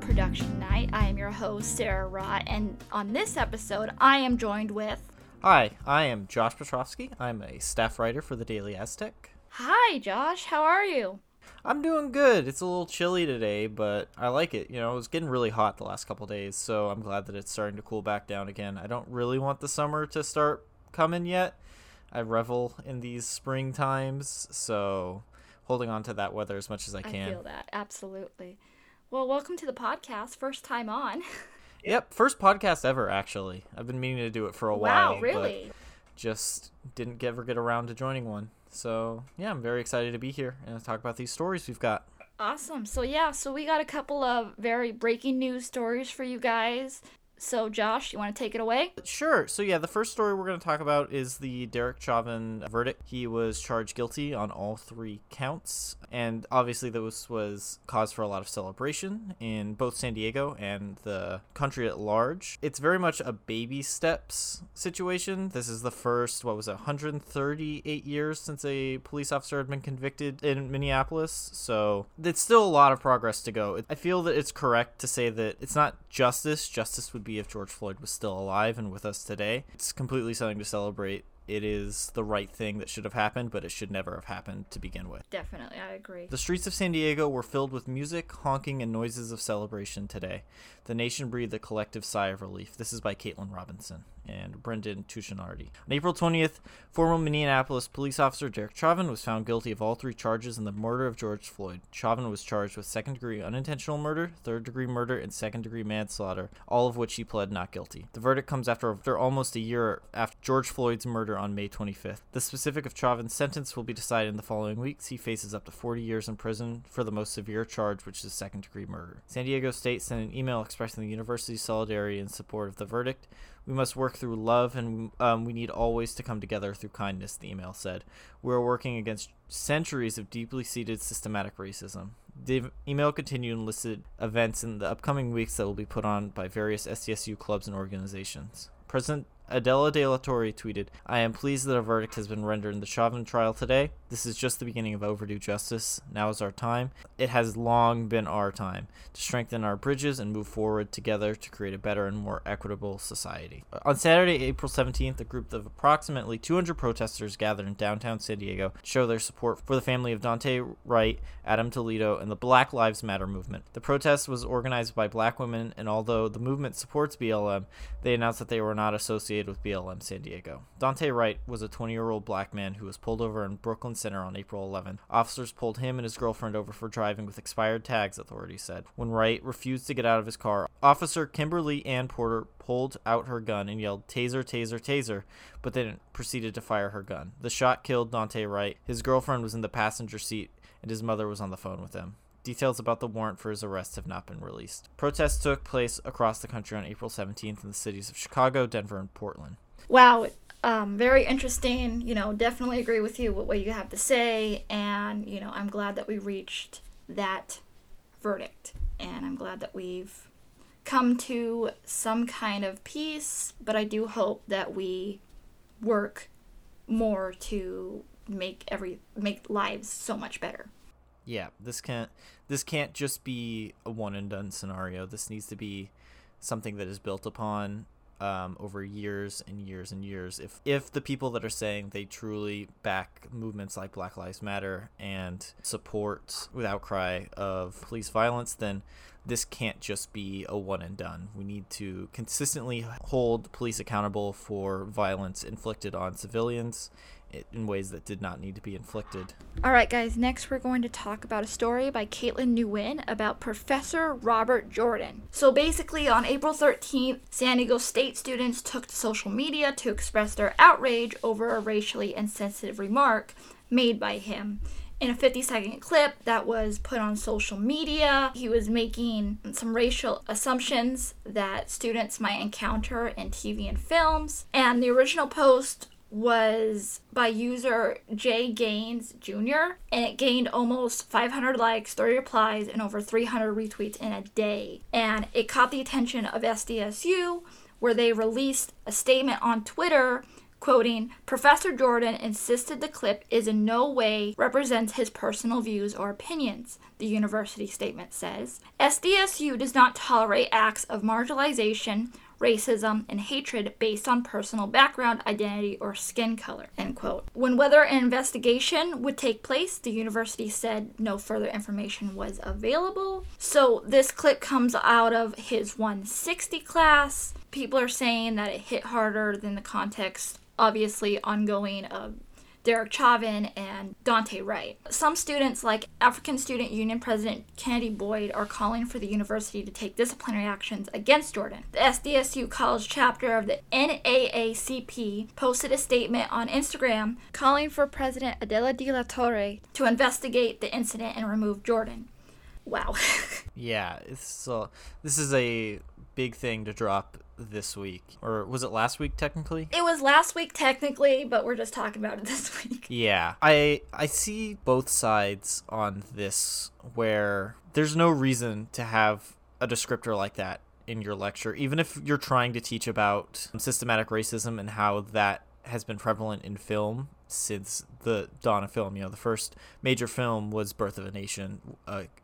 production night. I am your host, Sara Rott, and on this episode, I am joined with... Hi, I am Josh Petrofsky. I'm a staff writer for the Daily Aztec. Hi, Josh. How are you? I'm doing good. It's a little chilly today, but I like it. You know, it was getting really hot the last couple days, so I'm glad that it's starting to cool back down again. I don't really want the summer to start coming yet. I revel in these spring times, so holding on to that weather as much as I can. I feel that. Absolutely. Well, welcome to the podcast. First time on. Yep. First podcast ever, actually. I've been meaning to do it for a while. Wow, really? But just didn't ever get around to joining one. So, yeah, I'm very excited to be here and talk about these stories we've got. Awesome. So, yeah, we got a couple of very breaking news stories for you guys. So, Josh, you want to take it away? Sure. So, yeah, the first story we're going to talk about is the Derek Chauvin verdict. He was charged guilty on all three counts. And obviously, this was cause for a lot of celebration in both San Diego and the country at large. It's very much a baby steps situation. This is the first, 138 years since a police officer had been convicted in Minneapolis. So, it's still a lot of progress to go. I feel that it's correct to say that it's not justice. Justice would be if George Floyd was still alive and with us today. It's completely something to celebrate. It is the right thing that should have happened, but it should never have happened to begin with. Definitely, I agree. The streets of San Diego were filled with music, honking, and noises of celebration today. The nation breathed a collective sigh of relief. This is by Caitlin Robinson and Brendan Tuchinardi. On April 20th, former Minneapolis police officer Derek Chauvin was found guilty of all three charges in the murder of George Floyd. Chauvin was charged with second-degree unintentional murder, third-degree murder, and second-degree manslaughter, all of which he pled not guilty. The verdict comes after almost a year after George Floyd's murder on May 25th. The specific of Chauvin's sentence will be decided in the following weeks. He faces up to 40 years in prison for the most severe charge, which is second-degree murder. San Diego State sent an email expressing the university's solidarity in support of the verdict. We must work through love, and we need always to come together through kindness, the email said. We are working against centuries of deeply seated systematic racism. The email continued and listed events in the upcoming weeks that will be put on by various SDSU clubs and organizations. President Adela De La Torre tweeted, "I am pleased that a verdict has been rendered in the Chauvin trial today. This is just the beginning of overdue justice. Now is our time. It has long been our time to strengthen our bridges and move forward together to create a better and more equitable society." On Saturday, April 17th, a group of approximately 200 protesters gathered in downtown San Diego to show their support for the family of Daunte Wright, Adam Toledo, and the Black Lives Matter movement. The protest was organized by black women, and although the movement supports BLM, they announced that they were not associated with BLM San Diego. Daunte Wright was a 20-year-old black man who was pulled over in Brooklyn Center on April 11. Officers pulled him and his girlfriend over for driving with expired tags, authorities said. When Wright refused to get out of his car, Officer Kimberly Ann Porter pulled out her gun and yelled, "Taser, taser, taser," but then proceeded to fire her gun. The shot killed Daunte Wright. His girlfriend was in the passenger seat, and his mother was on the phone with him. Details about the warrant for his arrest have not been released. Protests took place across the country on April 17th in the cities of Chicago, Denver, and Portland. Wow, very interesting. You know, definitely agree with you what you have to say. And, you know, I'm glad that we reached that verdict. And I'm glad that we've come to some kind of peace. But I do hope that we work more to make lives so much better. Yeah, this can't just be a one and done scenario. This needs to be something that is built upon over years and years and years. If the people that are saying they truly back movements like Black Lives Matter and support with outcry of police violence, then this can't just be a one and done. We need to consistently hold police accountable for violence inflicted on civilians in ways that did not need to be inflicted. All right, guys, next we're going to talk about a story by Caitlin Nguyen about Professor Robert Jordan. So basically, on April 13th, San Diego State students took to social media to express their outrage over a racially insensitive remark made by him. In a 50-second clip that was put on social media, he was making some racial assumptions that students might encounter in TV and films. And the original post was by user Jay Gaines Jr., and it gained almost 500 likes, 30 replies, and over 300 retweets in a day. And it caught the attention of SDSU, where they released a statement on Twitter Quoting, Professor Jordan insisted the clip is in no way represents his personal views or opinions, the university statement says. SDSU does not tolerate acts of marginalization, racism, and hatred based on personal background, identity, or skin color, end quote. When whether an investigation would take place, the university said no further information was available. So this clip comes out of his 160 class. People are saying that it hit harder than the context, obviously, ongoing of Derek Chauvin and Daunte Wright. Some students, like African Student Union President Kennedy Boyd, are calling for the university to take disciplinary actions against Jordan. The SDSU College chapter of the NAACP posted a statement on Instagram calling for President Adela De La Torre to investigate the incident and remove Jordan. Wow. Yeah, so this is a big thing to drop this week. Or was it last week technically? It was last week technically, but we're just talking about it this week. Yeah. I see both sides on this, where there's no reason to have a descriptor like that in your lecture, even if you're trying to teach about systematic racism and how that has been prevalent in film since the dawn of film. You know, the first major film was Birth of a Nation,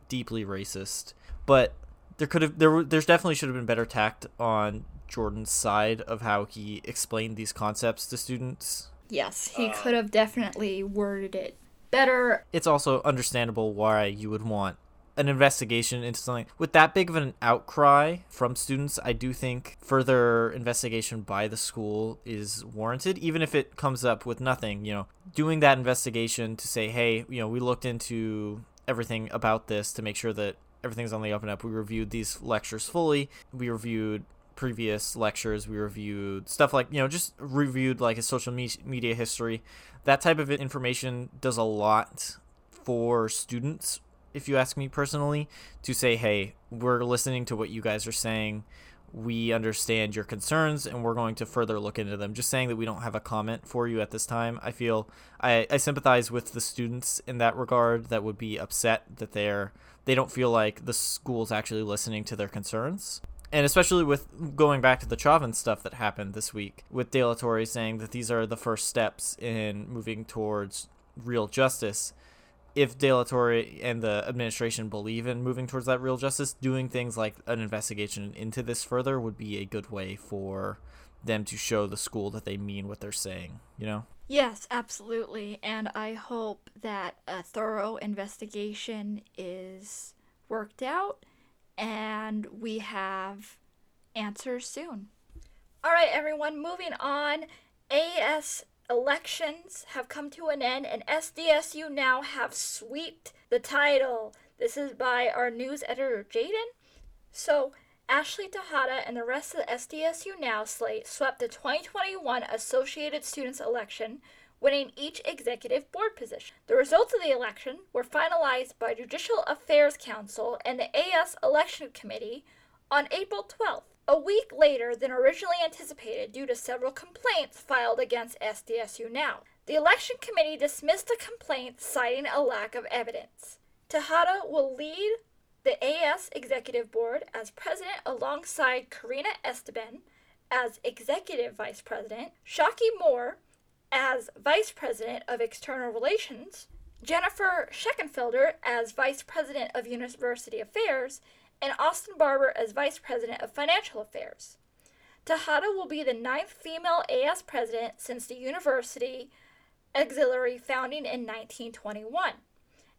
deeply racist. But there's definitely should have been better tact on Jordan's side of how he explained these concepts to students. Yes, he could have definitely worded it better. It's also understandable why you would want an investigation into something with that big of an outcry from students. I do think further investigation by the school is warranted, even if it comes up with nothing. You know, doing that investigation to say, hey, you know, we looked into everything about this to make sure that everything's on the up and up. We reviewed these lectures fully. We reviewed previous lectures. We reviewed stuff like, you know, just reviewed like his social media history. That type of information does a lot for students, if you ask me personally, to say, hey, we're listening to what you guys are saying. We understand your concerns, and we're going to further look into them. Just saying that we don't have a comment for you at this time. I feel I sympathize with the students in that regard that would be upset that they don't feel like the school's actually listening to their concerns. And especially with going back to the Chauvin stuff that happened this week, with De La Torre saying that these are the first steps in moving towards real justice. If De La Torre and the administration believe in moving towards that real justice, doing things like an investigation into this further would be a good way for them to show the school that they mean what they're saying, you know? Yes, absolutely. And I hope that a thorough investigation is worked out and we have answers soon. All right, everyone, moving on. A.S. Elections have come to an end, and SDSU Now have sweeped the title. This is by our news editor, Jaden. So, Ashley Tejada and the rest of the SDSU Now slate swept the 2021 Associated Students election, winning each executive board position. The results of the election were finalized by Judicial Affairs Council and the A.S. Election Committee on April 12th. A week later than originally anticipated due to several complaints filed against SDSU Now. The election committee dismissed the complaints, citing a lack of evidence. Tejada will lead the AS Executive Board as president alongside Karina Esteban as Executive Vice President, Shaki Moore as Vice President of External Relations, Jennifer Scheckenfelder as Vice President of University Affairs, and Austin Barber as Vice President of Financial Affairs. Tejada will be the 9th female AS president since the university auxiliary founding in 1921.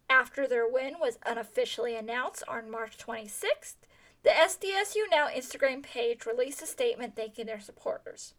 After their win was unofficially announced on March 26th, the SDSU Now Instagram page released a statement thanking their supporters.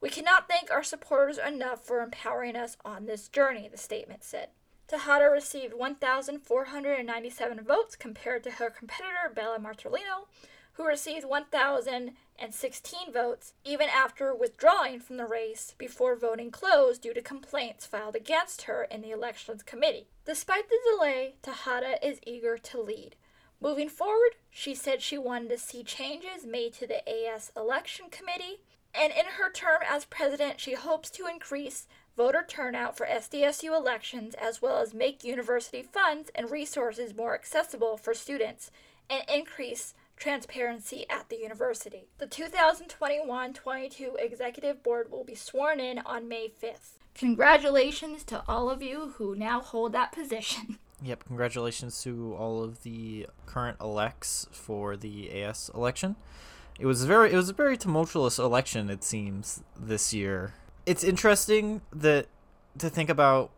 We cannot thank our supporters enough for empowering us on this journey, the statement said. Tejada received 1,497 votes compared to her competitor, Bella Martellino, who received 1,016 votes even after withdrawing from the race before voting closed due to complaints filed against her in the elections committee. Despite the delay, Tejada is eager to lead. Moving forward, she said she wanted to see changes made to the AS election committee, and in her term as president, she hopes to increase voter turnout for SDSU elections, as well as make university funds and resources more accessible for students and increase transparency at the university. The 2021-22 Executive Board will be sworn in on May 5th. Congratulations to all of you who now hold that position. Yep, congratulations to all of the current elects for the A.S. election. It was a very tumultuous election, it seems, this year. It's interesting that to think about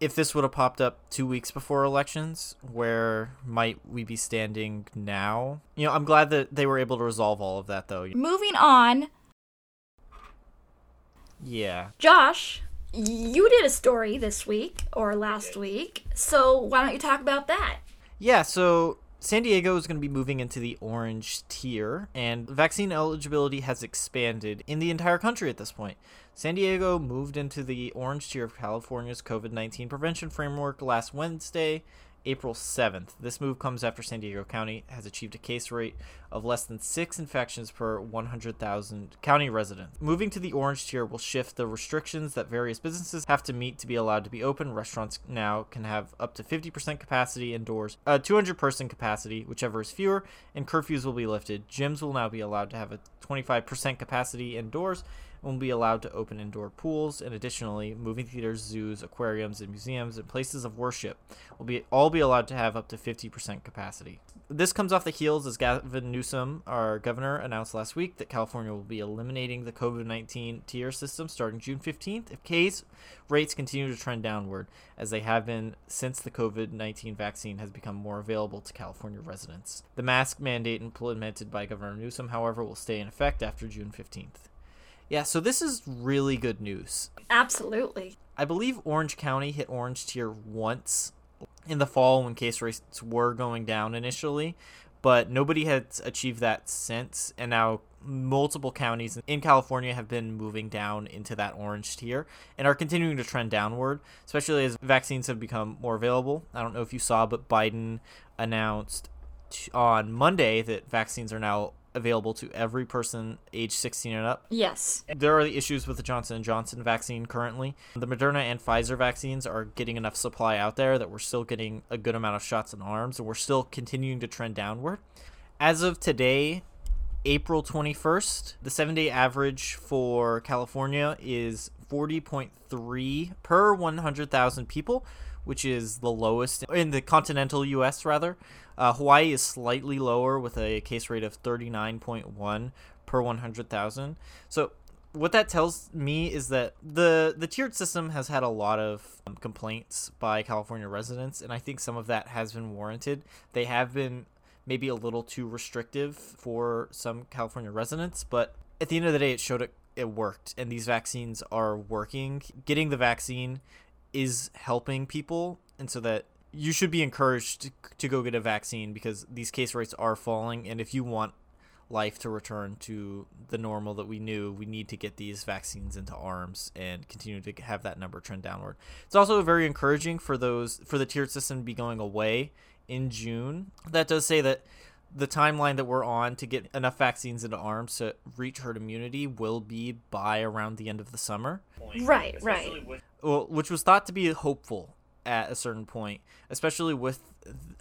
if this would have popped up 2 weeks before elections, where might we be standing now? You know, I'm glad that they were able to resolve all of that, though. Moving on. Yeah. Josh, you did a story this week, or last week, so why don't you talk about that? Yeah, so San Diego is going to be moving into the orange tier, and vaccine eligibility has expanded in the entire country at this point. San Diego moved into the orange tier of California's COVID-19 prevention framework last Wednesday, April 7th. This move comes after San Diego County has achieved a case rate of less than 6 infections per 100,000 county residents. Moving to the orange tier will shift the restrictions that various businesses have to meet to be allowed to be open. Restaurants now can have up to 50% capacity indoors, 200-person capacity, whichever is fewer, and curfews will be lifted. Gyms will now be allowed to have a 25% capacity indoors, will be allowed to open indoor pools, and additionally, movie theaters, zoos, aquariums, and museums, and places of worship will all be allowed to have up to 50% capacity. This comes off the heels as Gavin Newsom, our governor, announced last week that California will be eliminating the COVID-19 tier system starting June 15th if case rates continue to trend downward, as they have been since the COVID-19 vaccine has become more available to California residents. The mask mandate implemented by Governor Newsom, however, will stay in effect after June 15th. Yeah, so this is really good news. Absolutely. I believe Orange County hit orange tier once in the fall when case rates were going down initially, but nobody had achieved that since, and now multiple counties in California have been moving down into that orange tier and are continuing to trend downward, especially as vaccines have become more available. I don't know if you saw, but Biden announced on Monday that vaccines are now available to every person age 16 and up. Yes. There are the issues with the Johnson & Johnson vaccine currently. The Moderna and Pfizer vaccines are getting enough supply out there that we're still getting a good amount of shots in arms, and we're still continuing to trend downward. As of today, April 21st, the 7-day average for California is 40.3 per 100,000 people, which is the lowest in the continental U.S., rather. Hawaii is slightly lower with a case rate of 39.1 per 100,000. So what that tells me is that the tiered system has had a lot of complaints by California residents, and I think some of that has been warranted. They have been maybe a little too restrictive for some California residents, but at the end of the day, it showed it worked, and these vaccines are working. Getting the vaccine is helping people, and so that you should be encouraged to go get a vaccine because these case rates are falling, and if you want life to return to the normal that we knew, we need to get these vaccines into arms and continue to have that number trend downward. It's also very encouraging for the tiered system to be going away in June. That does say that the timeline that we're on to get enough vaccines into arms to reach herd immunity will be by around the end of the summer. Right. Well, which was thought to be hopeful at a certain point, especially with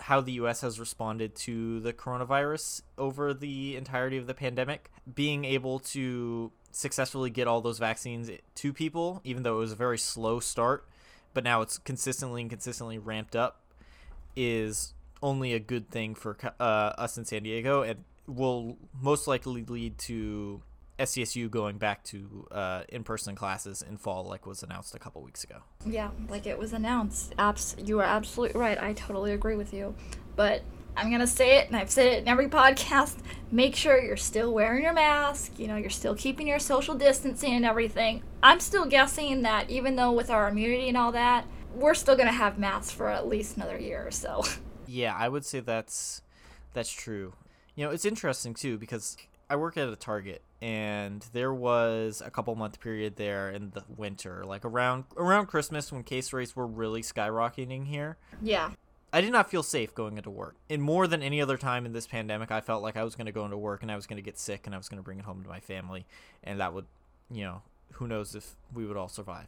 how the U.S. has responded to the coronavirus over the entirety of the pandemic. Being able to successfully get all those vaccines to people, even though it was a very slow start, but now it's consistently ramped up, is only a good thing for us in San Diego, and will most likely lead to SDSU going back to in-person classes in fall, like was announced a couple weeks ago. Yeah, like it was announced. You are absolutely right. I totally agree with you. But I'm going to say it, and I've said it in every podcast, make sure you're still wearing your mask, you're still keeping your social distancing and everything. I'm still guessing that even though with our immunity and all that, we're still going to have masks for at least another year or so. Yeah, I would say that's true. It's interesting, too, because I work at a Target, and there was a couple month period there in the winter, like around Christmas when case rates were really skyrocketing here. Yeah. I did not feel safe going into work. And more than any other time in this pandemic, I felt like I was going to go into work and I was going to get sick and I was going to bring it home to my family. And that would, who knows if we would all survive.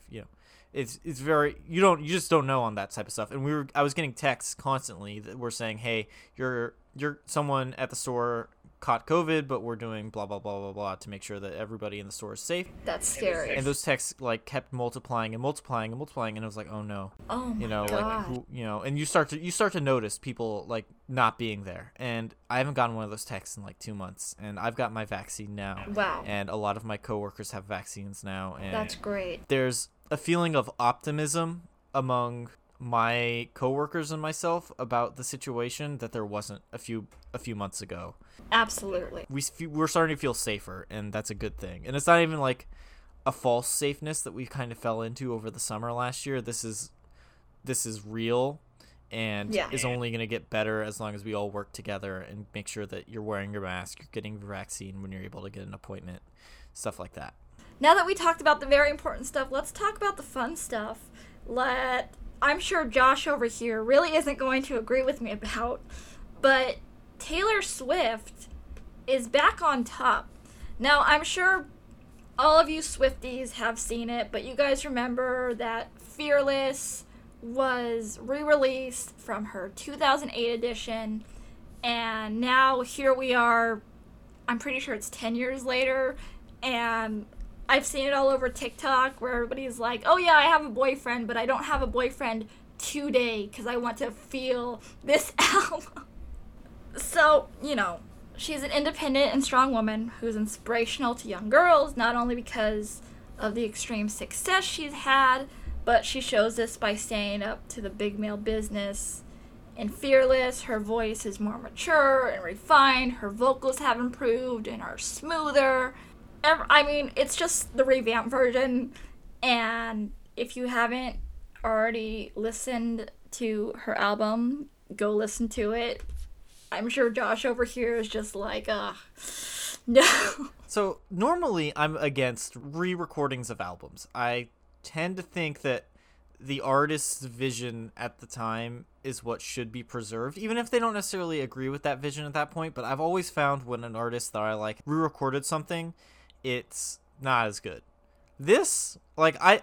It's very, you just don't know on that type of stuff. And I was getting texts constantly that were saying, hey, your you're someone at the store caught COVID, but we're doing blah, blah, blah, blah, blah to make sure that everybody in the store is safe. That's scary. And those texts like kept multiplying and multiplying and multiplying. And I was like, oh no, oh my God. Like, you know, and you start to notice people like not being there. And I haven't gotten one of those texts in like 2 months, and I've got my vaccine now. Wow. And a lot of my coworkers have vaccines now. And that's great. There's a feeling of optimism among my coworkers and myself about the situation that there wasn't a few months ago. Absolutely. We're starting to feel safer, and that's a good thing. And it's not even like a false safeness that we kind of fell into over the summer last year. This is real, and is only going to get better as long as we all work together and make sure that you're wearing your mask, you're getting the vaccine when you're able to get an appointment, stuff like that. Now that we talked about the very important stuff, let's talk about the fun stuff. I'm sure Josh over here really isn't going to agree with me about, but Taylor Swift is back on top. Now, I'm sure all of you Swifties have seen it, but you guys remember that Fearless was re-released from her 2008 edition, and now here we are, I'm pretty sure it's 10 years later, and I've seen it all over TikTok where everybody's like, oh yeah, I have a boyfriend, but I don't have a boyfriend today because I want to feel this album. So, you know, she's an independent and strong woman who's inspirational to young girls, not only because of the extreme success she's had, but she shows this by staying up to the big male business. In Fearless, her voice is more mature and refined, her vocals have improved and are smoother. I mean, it's just the revamped version, and if you haven't already listened to her album, go listen to it. I'm sure Josh over here is just like, no. So, normally I'm against re-recordings of albums. I tend to think that the artist's vision at the time is what should be preserved, even if they don't necessarily agree with that vision at that point, but I've always found when an artist that I like re-recorded something, it's not as good. This, like, I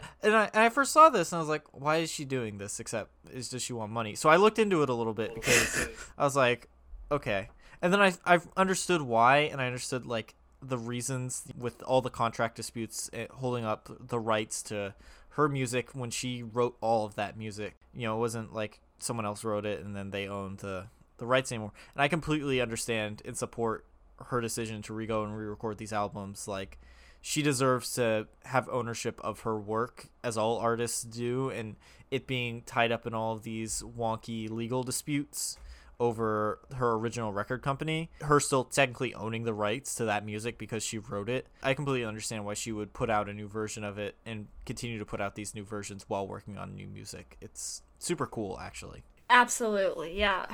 first saw this and I was like, why is she doing this? Except, does she want money? So I looked into it a little bit because I was like, okay. And then I've understood why, and I understood like the reasons with all the contract disputes holding up the rights to her music when she wrote all of that music. You know, it wasn't like someone else wrote it and then they owned the rights anymore. And I completely understand and support her decision to re-go and re-record these albums. Like, she deserves to have ownership of her work, as all artists do, and it being tied up in all of these wonky legal disputes over her original record company, her still technically owning the rights to that music because she wrote it. I completely understand why she would put out a new version of it and continue to put out these new versions while working on new music. It's super cool, actually. Absolutely, yeah.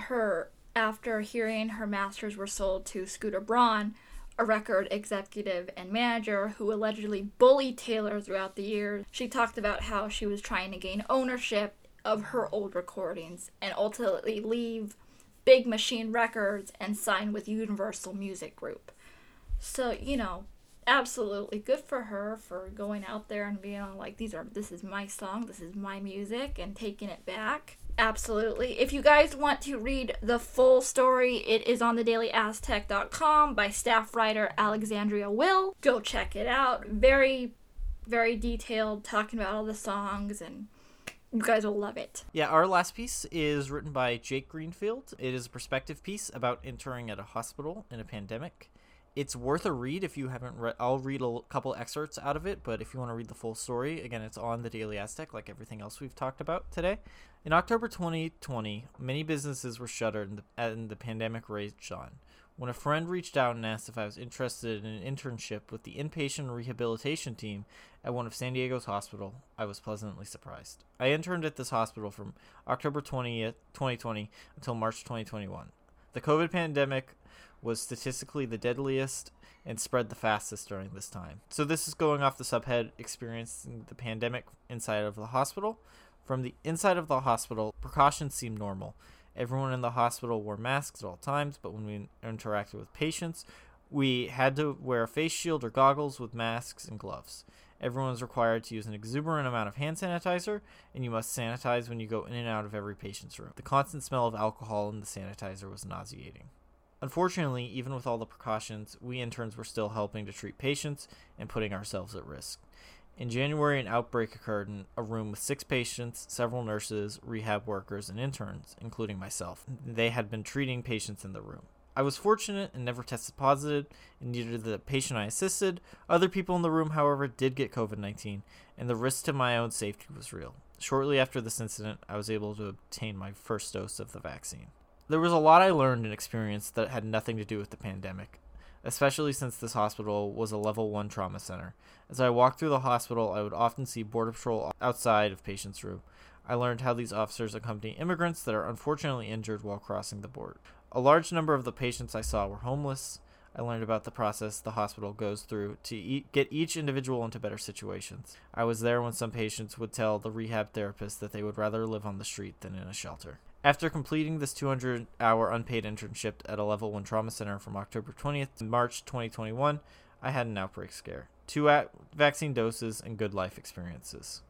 After hearing her masters were sold to Scooter Braun, a record executive and manager who allegedly bullied Taylor throughout the years, she talked about how she was trying to gain ownership of her old recordings and ultimately leave Big Machine Records and sign with Universal Music Group. So, you know, absolutely good for her for going out there and being on like, this is my song, this is my music, and taking it back. Absolutely. If you guys want to read the full story, it is on thedailyaztec.com by staff writer Alexandria Will. Go check it out. Very, very detailed, talking about all the songs, and you guys will love it. Yeah, our last piece is written by Jake Greenfield. It is a perspective piece about interning at a hospital in a pandemic. It's worth a read if you haven't read. I'll read a couple excerpts out of it, but if you want to read the full story, again, it's on the Daily Aztec, like everything else we've talked about today. In October 2020, many businesses were shuttered and the pandemic raged on. When a friend reached out and asked if I was interested in an internship with the inpatient rehabilitation team at one of San Diego's hospitals, I was pleasantly surprised. I interned at this hospital from October 2020 until March 2021. The COVID pandemic was statistically the deadliest and spread the fastest during this time. So this is going off the subhead, experiencing the pandemic inside of the hospital. From the inside of the hospital, precautions seemed normal. Everyone in the hospital wore masks at all times, but when we interacted with patients, we had to wear a face shield or goggles with masks and gloves. Everyone is required to use an exuberant amount of hand sanitizer, and you must sanitize when you go in and out of every patient's room. The constant smell of alcohol in the sanitizer was nauseating. Unfortunately, even with all the precautions, we interns were still helping to treat patients and putting ourselves at risk. In January, an outbreak occurred in a room with 6 patients, several nurses, rehab workers, and interns, including myself. They had been treating patients in the room. I was fortunate and never tested positive, and neither the patient I assisted. Other people in the room, however, did get COVID-19, and the risk to my own safety was real. Shortly after this incident, I was able to obtain my first dose of the vaccine. There was a lot I learned and experienced that had nothing to do with the pandemic, especially since this hospital was a level 1 trauma center. As I walked through the hospital, I would often see Border Patrol outside of patients' room. I learned how these officers accompany immigrants that are unfortunately injured while crossing the border. A large number of the patients I saw were homeless. I learned about the process the hospital goes through to get each individual into better situations. I was there when some patients would tell the rehab therapist that they would rather live on the street than in a shelter. After completing this 200-hour unpaid internship at a level 1 trauma center from October 20th to March 2021, I had an outbreak scare, 2 vaccine doses, and good life experiences.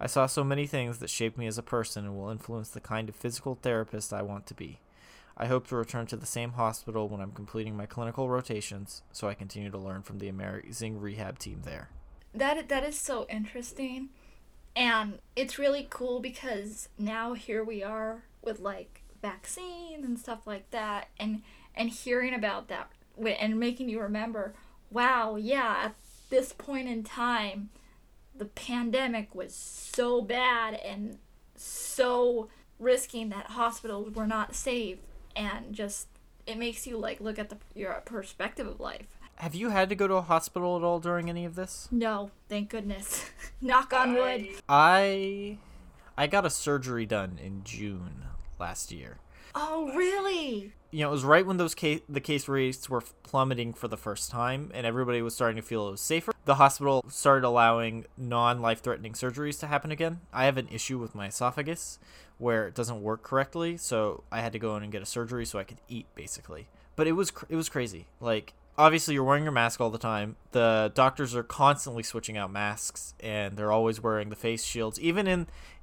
I saw so many things that shaped me as a person and will influence the kind of physical therapist I want to be. I hope to return to the same hospital when I'm completing my clinical rotations, so I continue to learn from the amazing rehab team there. That is so interesting, and it's really cool because now here we are with like vaccines and stuff like that, and hearing about that and making you remember, wow, yeah, at this point in time, the pandemic was so bad and so risking that hospitals were not safe. And just, it makes you, like, look at your perspective of life. Have you had to go to a hospital at all during any of this? No, thank goodness. Knock on wood. I got a surgery done in June last year. Oh, really? You know, it was right when the case rates were plummeting for the first time, and everybody was starting to feel it was safer. The hospital started allowing non-life-threatening surgeries to happen again. I have an issue with my esophagus where it doesn't work correctly, so I had to go in and get a surgery so I could eat, basically. But it was crazy. Like, obviously, you're wearing your mask all the time. The doctors are constantly switching out masks, and they're always wearing the face shields, even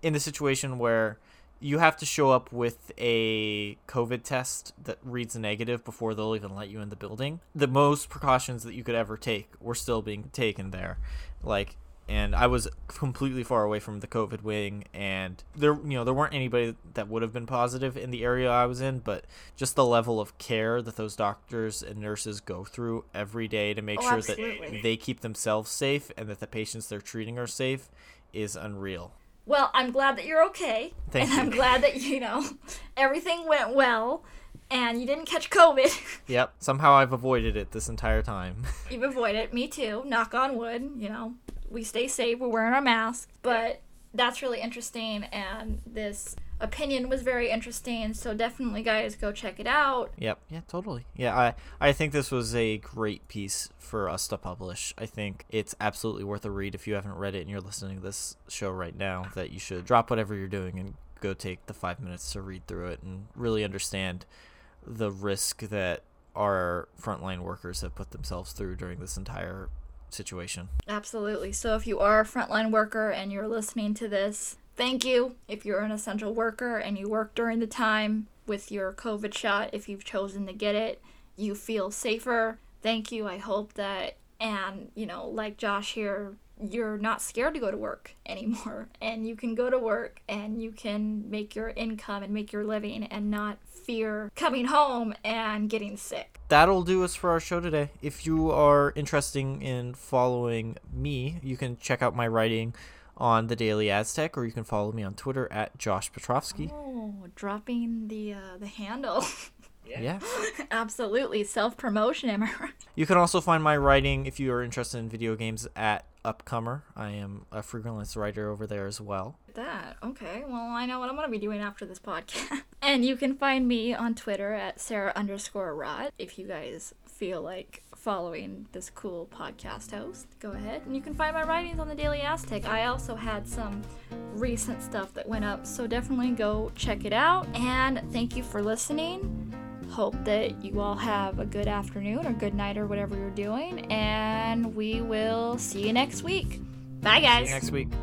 in the situation where you have to show up with a COVID test that reads negative before they'll even let you in the building. The most precautions that you could ever take were still being taken there. Like, and I was completely far away from the COVID wing, and there weren't anybody that would have been positive in the area I was in, but just the level of care that those doctors and nurses go through every day to make sure absolutely. That they keep themselves safe and that the patients they're treating are safe is unreal. Well, I'm glad that you're okay. Thank you. I'm glad that, everything went well and you didn't catch COVID. Yep. Somehow I've avoided it this entire time. You've avoided it. Me too. Knock on wood. We stay safe. We're wearing our masks. But that's really interesting. And this opinion was very interesting. So definitely, guys, go check it out. Yep. Yeah, totally. Yeah, I think this was a great piece for us to publish. I think it's absolutely worth a read. If you haven't read it and you're listening to this show right now, that you should drop whatever you're doing and go take the 5 minutes to read through it and really understand the risk that our frontline workers have put themselves through during this entire situation. Absolutely. So if you are a frontline worker and you're listening to this, thank you. If you're an essential worker and you work during the time with your COVID shot, if you've chosen to get it, you feel safer. Thank you. I hope that, and like Josh here, you're not scared to go to work anymore, and you can go to work and you can make your income and make your living and not fear coming home and getting sick. That'll do us for our show today. If you are interested in following me, you can check out my writing on the Daily Aztec, or you can follow me on Twitter at Josh Petrofsky. Oh, dropping the handle. Yeah. Absolutely. Self-promotion, am I right? You can also find my writing, if you are interested in video games, at Upcomer. I am a freelance writer over there as well. Okay. Well, I know what I'm going to be doing after this podcast. And you can find me on Twitter at Sarah_Rott. If you guys feel like following this cool podcast host, go ahead. And you can find my writings on the Daily Aztec. I also had some recent stuff that went up, so definitely go check it out. And thank you for listening. Hope that you all have a good afternoon or good night or whatever you're doing, and we will see you next week. Bye, guys. See you next week.